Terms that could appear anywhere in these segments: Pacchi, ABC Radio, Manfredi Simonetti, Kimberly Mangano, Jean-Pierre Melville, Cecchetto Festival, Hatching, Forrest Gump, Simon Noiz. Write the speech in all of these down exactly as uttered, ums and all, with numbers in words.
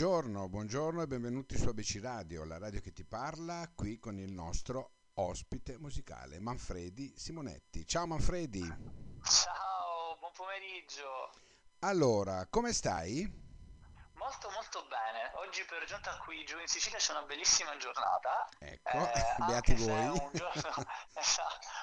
Buongiorno, buongiorno e benvenuti su A B C Radio, la radio che ti parla, qui con il nostro ospite musicale Manfredi Simonetti. Ciao Manfredi. Ciao, buon pomeriggio. Allora, come stai? Molto molto bene, oggi per giunta qui giù in Sicilia c'è una bellissima giornata. Ecco, eh, beati voi. Giorno,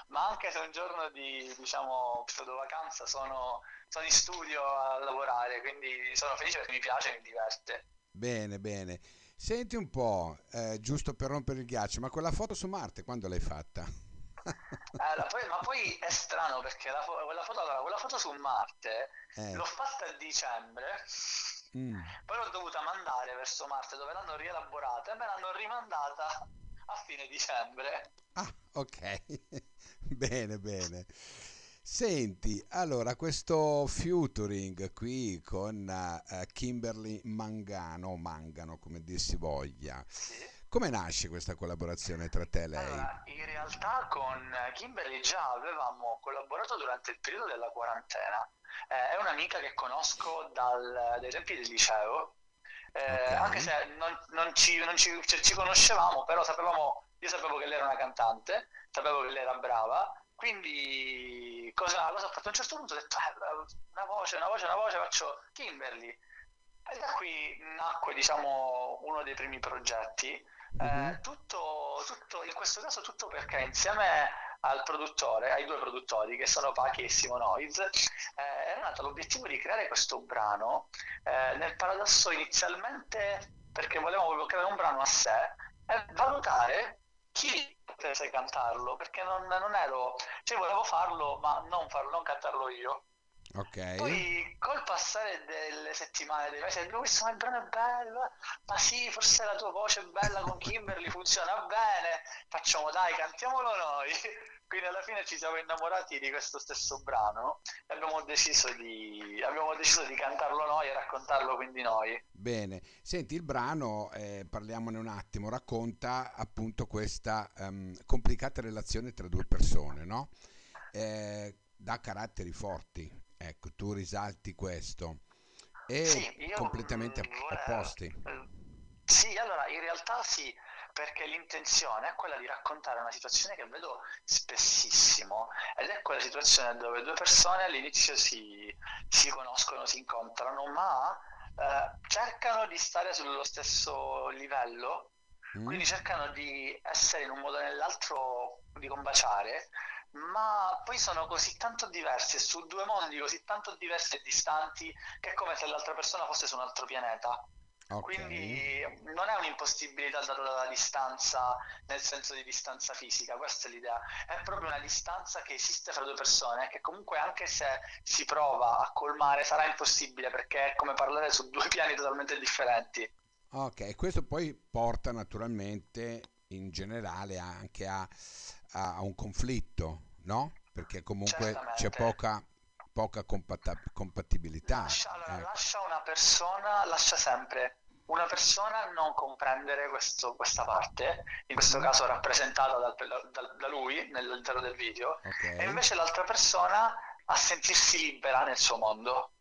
ma anche se è un giorno di, diciamo, pseudo vacanza, sono, sono in studio a lavorare, quindi sono felice perché mi piace e mi diverte. Bene, bene. Senti un po', eh, giusto per rompere il ghiaccio, ma quella foto su Marte quando l'hai fatta? Allora, poi, ma poi è strano perché la fo- quella, foto, allora, quella foto su Marte eh. l'ho fatta a dicembre. Mm. Poi l'ho dovuta mandare verso Marte dove l'hanno rielaborata e me l'hanno rimandata a fine dicembre. Ah, ok. Bene, bene. Senti, allora, questo featuring qui con uh, Kimberly Mangano, Mangano come dir si voglia. Sì. Come nasce questa collaborazione tra te e lei? Allora, in realtà con Kimberly già avevamo collaborato durante il periodo della quarantena. Eh, è un'amica che conosco dal, dai tempi del liceo, eh, okay. Anche se non, non, ci, non ci, cioè, ci conoscevamo, però sapevamo, io sapevo che lei era una cantante, sapevo che lei era brava, quindi cosa, cosa ho fatto? A un certo punto ho detto eh, una voce, una voce, una voce, faccio Kimberly. E da qui nacque, diciamo, uno dei primi progetti, mm-hmm. eh, tutto, tutto, in questo caso tutto perché insieme al produttore, ai due produttori che sono Pacchi e Simon Noiz, eh, era nato l'obiettivo di creare questo brano eh, nel paradosso inizialmente perché volevamo proprio creare un brano a sé e valutare chi potesse cantarlo, perché non, non ero, cioè volevo farlo ma non farlo, non cantarlo io. Okay. Poi col passare delle settimane, dei mesi, abbiamo visto ma il brano è bello, ma sì, forse la tua voce è bella con Kimberly, funziona bene, facciamo dai, cantiamolo noi. Quindi alla fine ci siamo innamorati di questo stesso brano e abbiamo deciso di, abbiamo deciso di cantarlo noi e raccontarlo quindi noi. Bene, senti il brano, eh, parliamone un attimo, racconta appunto questa um, complicata relazione tra due persone, no? Eh, da caratteri forti. Ecco, tu risalti questo e sì, completamente opposti. Sì, allora in realtà sì, perché l'intenzione è quella di raccontare una situazione che vedo spessissimo ed è quella situazione dove due persone all'inizio si, si conoscono, si incontrano, ma eh, cercano di stare sullo stesso livello, mm. quindi cercano di essere in un modo o nell'altro, di combaciare, ma poi sono così tanto diversi, su due mondi così tanto diversi e distanti, che è come se l'altra persona fosse su un altro pianeta. Okay. Quindi non è un'impossibilità data dalla distanza, nel senso di distanza fisica, questa è l'idea, è proprio una distanza che esiste fra due persone, che comunque anche se si prova a colmare sarà impossibile, perché è come parlare su due piani totalmente differenti. Ok, questo poi porta naturalmente in generale anche a, a un conflitto, no? Perché comunque certamente c'è poca, poca compat- compatibilità. Lascia, allora, eh. lascia una persona, lascia sempre una persona non comprendere questo, questa parte, in questo caso rappresentata dal, dal, da lui nell'interno del video, okay. E invece l'altra persona a sentirsi libera nel suo mondo.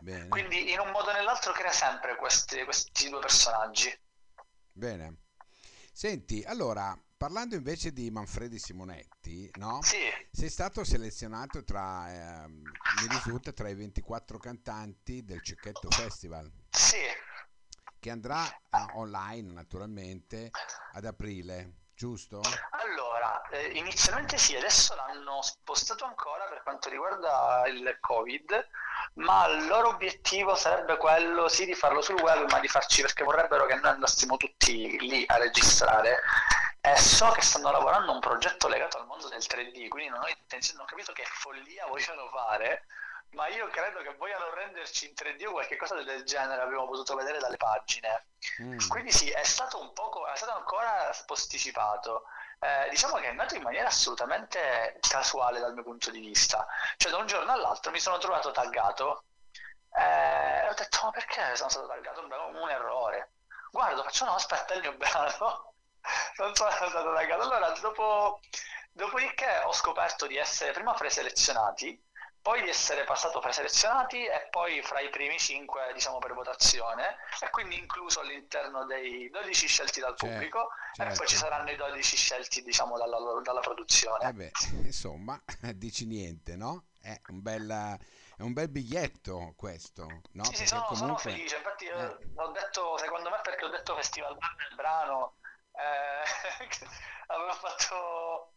Bene. Quindi in un modo o nell'altro crea sempre questi, questi due personaggi. Bene. Senti, allora, parlando invece di Manfredi Simonetti, no? Sì. Sei stato selezionato tra, eh, mi risulta, tra i ventiquattro cantanti del Cecchetto Festival. Sì. Che andrà a, online, naturalmente, ad aprile, giusto? Allora, eh, inizialmente sì, adesso l'hanno spostato ancora per quanto riguarda il Covid, ma il loro obiettivo sarebbe quello sì di farlo sul web, ma di farci, perché vorrebbero che noi andassimo tutti lì a registrare, e so che stanno lavorando a un progetto legato al mondo del tre D, quindi non ho intenzione, non ho capito che follia vogliono fare, ma io credo che vogliano renderci in tre D o qualche cosa del genere, abbiamo potuto vedere dalle pagine. Mm. Quindi sì, è stato un poco, è stato ancora posticipato. Eh, diciamo che è nato in maniera assolutamente casuale dal mio punto di vista, cioè da un giorno all'altro mi sono trovato taggato eh, e ho detto ma perché sono stato taggato? Un errore, guardo, faccio no, aspetta, è il mio brano, non sono stato taggato. Allora dopo, dopodiché ho scoperto di essere prima preselezionati, poi di essere passato preselezionati e poi fra i primi cinque, diciamo, per votazione, e quindi incluso all'interno dei dodici scelti dal pubblico, certo, e poi ci saranno i dodici scelti, diciamo, dalla, dalla produzione. Eh beh, insomma, dici niente, no? È un bel, è un bel biglietto questo, no? Sì, sì, sono, comunque... sono felice, infatti eh. ho detto, secondo me, perché ho detto Festival Bar nel brano, eh, avevo fatto...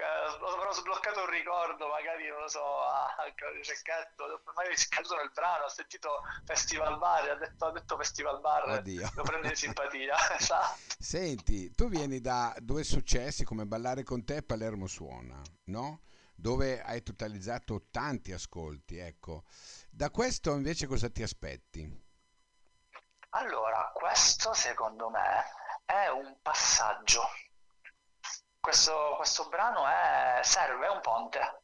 Avrò sbloccato un ricordo, magari, non lo so, a Cecchetto, magari si è caduto nel brano, ha sentito Festival Bar, ha detto, ha detto Festival Bar, oddio, lo prende in simpatia. Senti, tu vieni da due successi come Ballare con te e Palermo Suona, no? Dove hai totalizzato tanti ascolti, ecco. Da questo invece cosa ti aspetti? Allora, questo secondo me è un passaggio. Questo, questo brano è, serve, è un ponte,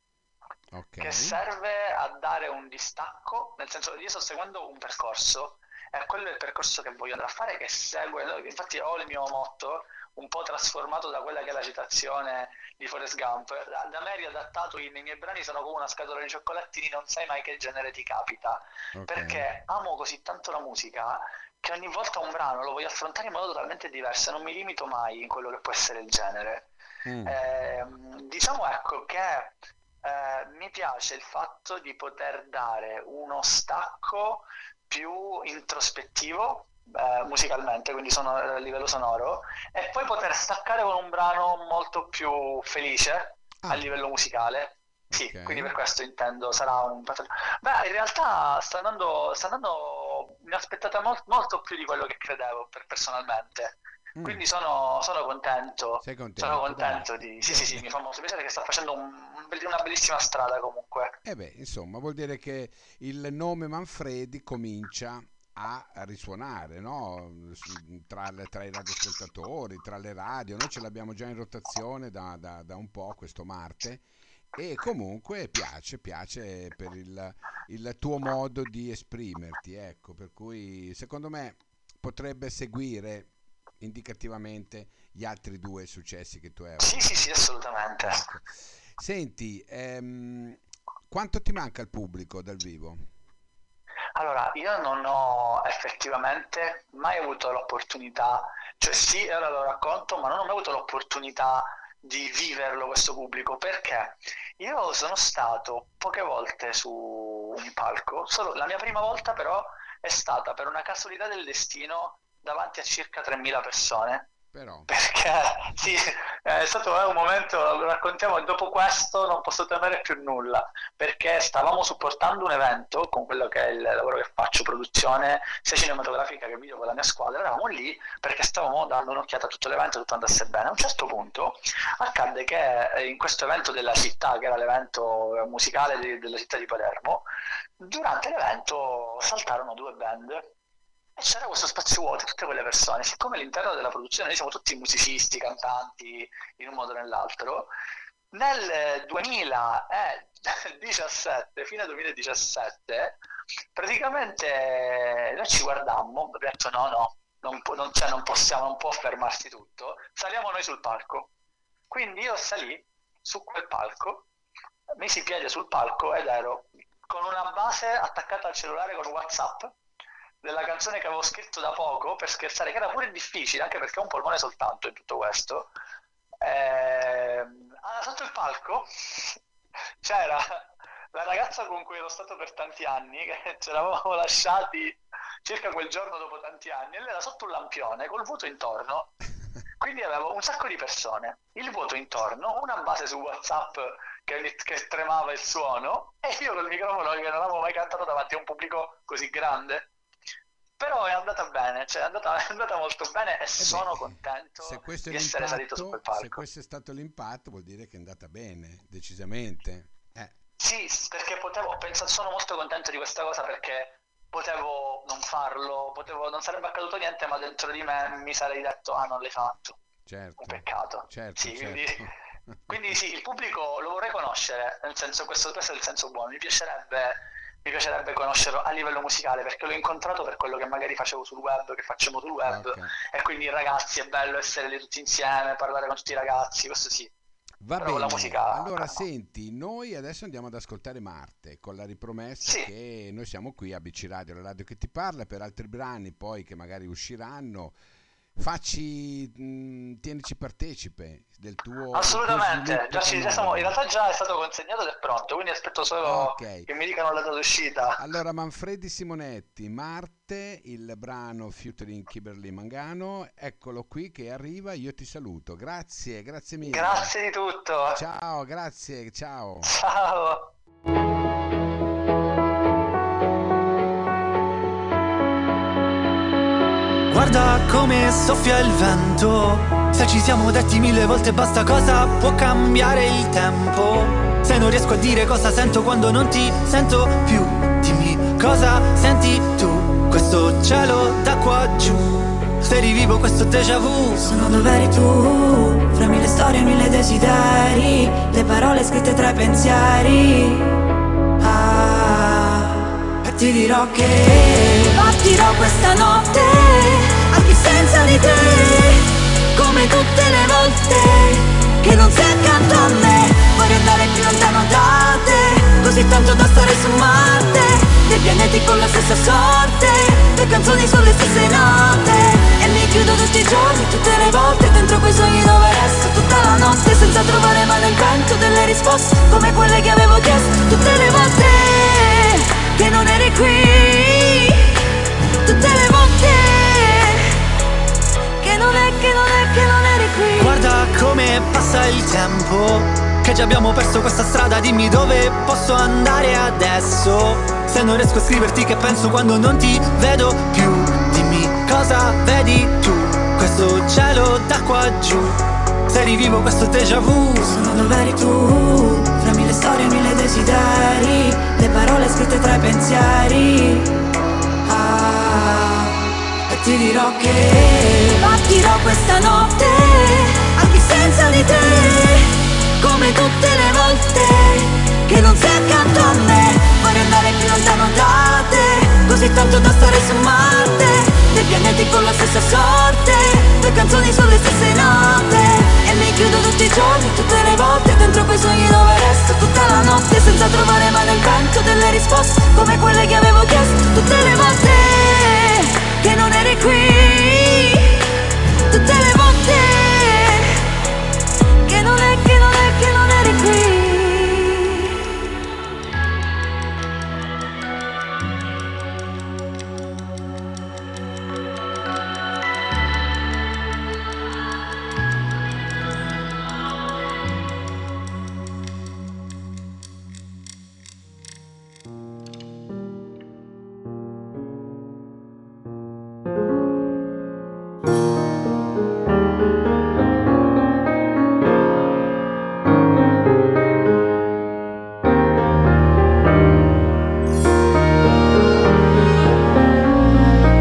okay, che serve a dare un distacco, nel senso che io sto seguendo un percorso e quello è il percorso che voglio andare a fare, che segue, infatti ho il mio motto un po' trasformato da quella che è la citazione di Forrest Gump, da, da me riadattato, i, i miei brani sono come una scatola di cioccolatini, non sai mai che genere ti capita, okay, perché amo così tanto la musica che ogni volta un brano lo voglio affrontare in modo totalmente diverso e non mi limito mai in quello che può essere il genere. Mm. Eh, diciamo, ecco, che eh, mi piace il fatto di poter dare uno stacco più introspettivo eh, musicalmente, quindi sono a livello sonoro, e poi poter staccare con un brano molto più felice ah. a livello musicale. Sì, okay, quindi per questo intendo sarà un... Beh, in realtà sta andando, sta andando mi aspettata molto, molto più di quello che credevo per, personalmente. Quindi sono, sono contento. Sei contento? Sono contento di... Sì, sì, sì, mi fa molto piacere che sta facendo un, una bellissima strada comunque. E beh, insomma, vuol dire che il nome Manfredi comincia a risuonare, no? Tra, tra i radioascoltatori, tra le radio. Noi ce l'abbiamo già in rotazione da, da, da un po' questo Marte. E comunque piace, piace per il, il tuo modo di esprimerti, ecco. Per cui, secondo me, potrebbe seguire... indicativamente gli altri due successi che tu hai avuto. Sì, sì, sì, assolutamente. Senti, ehm, quanto ti manca il pubblico dal vivo? Allora, io non ho effettivamente mai avuto l'opportunità, cioè sì, ora lo racconto, ma non ho mai avuto l'opportunità di viverlo questo pubblico, perché io sono stato poche volte su un palco, solo la mia prima volta però è stata per una casualità del destino davanti a circa tremila persone. Però. Perché sì, è stato un momento, lo raccontiamo, e dopo questo non posso temere più nulla, perché stavamo supportando un evento con quello che è il lavoro che faccio, produzione sia cinematografica che video con la mia squadra, eravamo lì perché stavamo dando un'occhiata a tutto l'evento, tutto andasse bene. A un certo punto accadde che in questo evento della città, che era l'evento musicale di, della città di Palermo, durante l'evento saltarono due band. E c'era questo spazio vuoto, tutte quelle persone, siccome all'interno della produzione noi siamo tutti musicisti, cantanti, in un modo o nell'altro, nel duemiladiciassette, fine duemiladiciassette, praticamente noi ci guardammo, abbiamo detto no, no, non, può, non, cioè, non possiamo, non può fermarsi tutto, saliamo noi sul palco. Quindi io salì su quel palco, misi i piedi sul palco ed ero con una base attaccata al cellulare con WhatsApp, della canzone che avevo scritto da poco per scherzare, che era pure difficile, anche perché ho un polmone soltanto in tutto questo. Ehm, sotto il palco c'era la ragazza con cui ero stato per tanti anni, che ci eravamo lasciati circa quel giorno dopo tanti anni, e lei era sotto un lampione col vuoto intorno, quindi avevo un sacco di persone, il vuoto intorno, una base su WhatsApp che, che tremava il suono, e io col microfono, che non avevo mai cantato davanti a un pubblico così grande. Però è andata bene, cioè è andata, è andata molto bene, e eh sono beh, contento di essere salito su quel palco. Se questo è stato l'impatto, vuol dire che è andata bene, decisamente. Eh. Sì, perché potevo, penso, sono molto contento di questa cosa, perché potevo non farlo, potevo, non sarebbe accaduto niente, ma dentro di me mi sarei detto, ah, non l'hai fatto. Certo. Un peccato. Certo, sì, certo. Quindi, quindi sì, il pubblico lo vorrei conoscere, nel senso, questo, questo è il senso buono, mi piacerebbe... Mi piacerebbe conoscerlo a livello musicale, perché l'ho incontrato per quello che magari facevo sul web, che facciamo sul web, okay, e quindi ragazzi, è bello essere lì tutti insieme, parlare con tutti i ragazzi, questo sì. Va però bene, la musica... allora senti, noi adesso andiamo ad ascoltare Marte con la ripromessa, sì, che noi siamo qui a A B C Radio, la radio che ti parla, per altri brani poi che magari usciranno. Facci, mh, tienici partecipe del tuo... Assolutamente, già ci, già siamo, in realtà già è stato consegnato ed è pronto, quindi aspetto solo okay. che mi dicano la data d'uscita. Allora, Manfredi Simonetti, Marte, il brano featuring Kimberly Mangano, eccolo qui che arriva, io ti saluto, grazie, grazie mille. Grazie di tutto. Ciao, grazie, ciao. Ciao. Guarda come soffia il vento. Se ci siamo detti mille volte basta, cosa può cambiare il tempo? Se non riesco a dire cosa sento quando non ti sento più, dimmi cosa senti tu, questo cielo da qua giù. Se rivivo questo déjà vu, sono dove eri tu, fra mille storie e mille desideri, le parole scritte tra i pensieri. Ah, e ti dirò che partirò questa notte anche senza di te, come tutte le volte che non sei accanto a me. Vorrei andare più lontano da te, così tanto da stare su Marte, dei pianeti con la stessa sorte, le canzoni sulle stesse note. E mi chiudo tutti i giorni, tutte le volte, dentro quei sogni dove resto tutta la notte, senza trovare mai nel vento delle risposte, come quelle che avevo chiesto tutte le volte che non eri qui, tutte le volte che non è che non eri qui. Guarda come passa il tempo, che già abbiamo perso questa strada, dimmi dove posso andare adesso. Se non riesco a scriverti che penso quando non ti vedo più, dimmi cosa vedi tu, questo cielo da qua giù. Se rivivo questo déjà vu, sono dove eri tu, fra mille storie e mille desideri, le parole scritte tra i pensieri. Ah, e ti dirò che partirò questa notte, anche senza di te, come tutte le volte che non sei accanto a me. Vorrei andare più lontano da te, così tanto da stare su Marte, dei pianeti con la stessa sorte, le canzoni sulle stesse note. E mi chiudo tutti i giorni, tutte le volte, dentro quei sogni dove resto tutta la notte, senza trovare mai nel vento delle risposte, come quelle che avevo chiesto tutte le volte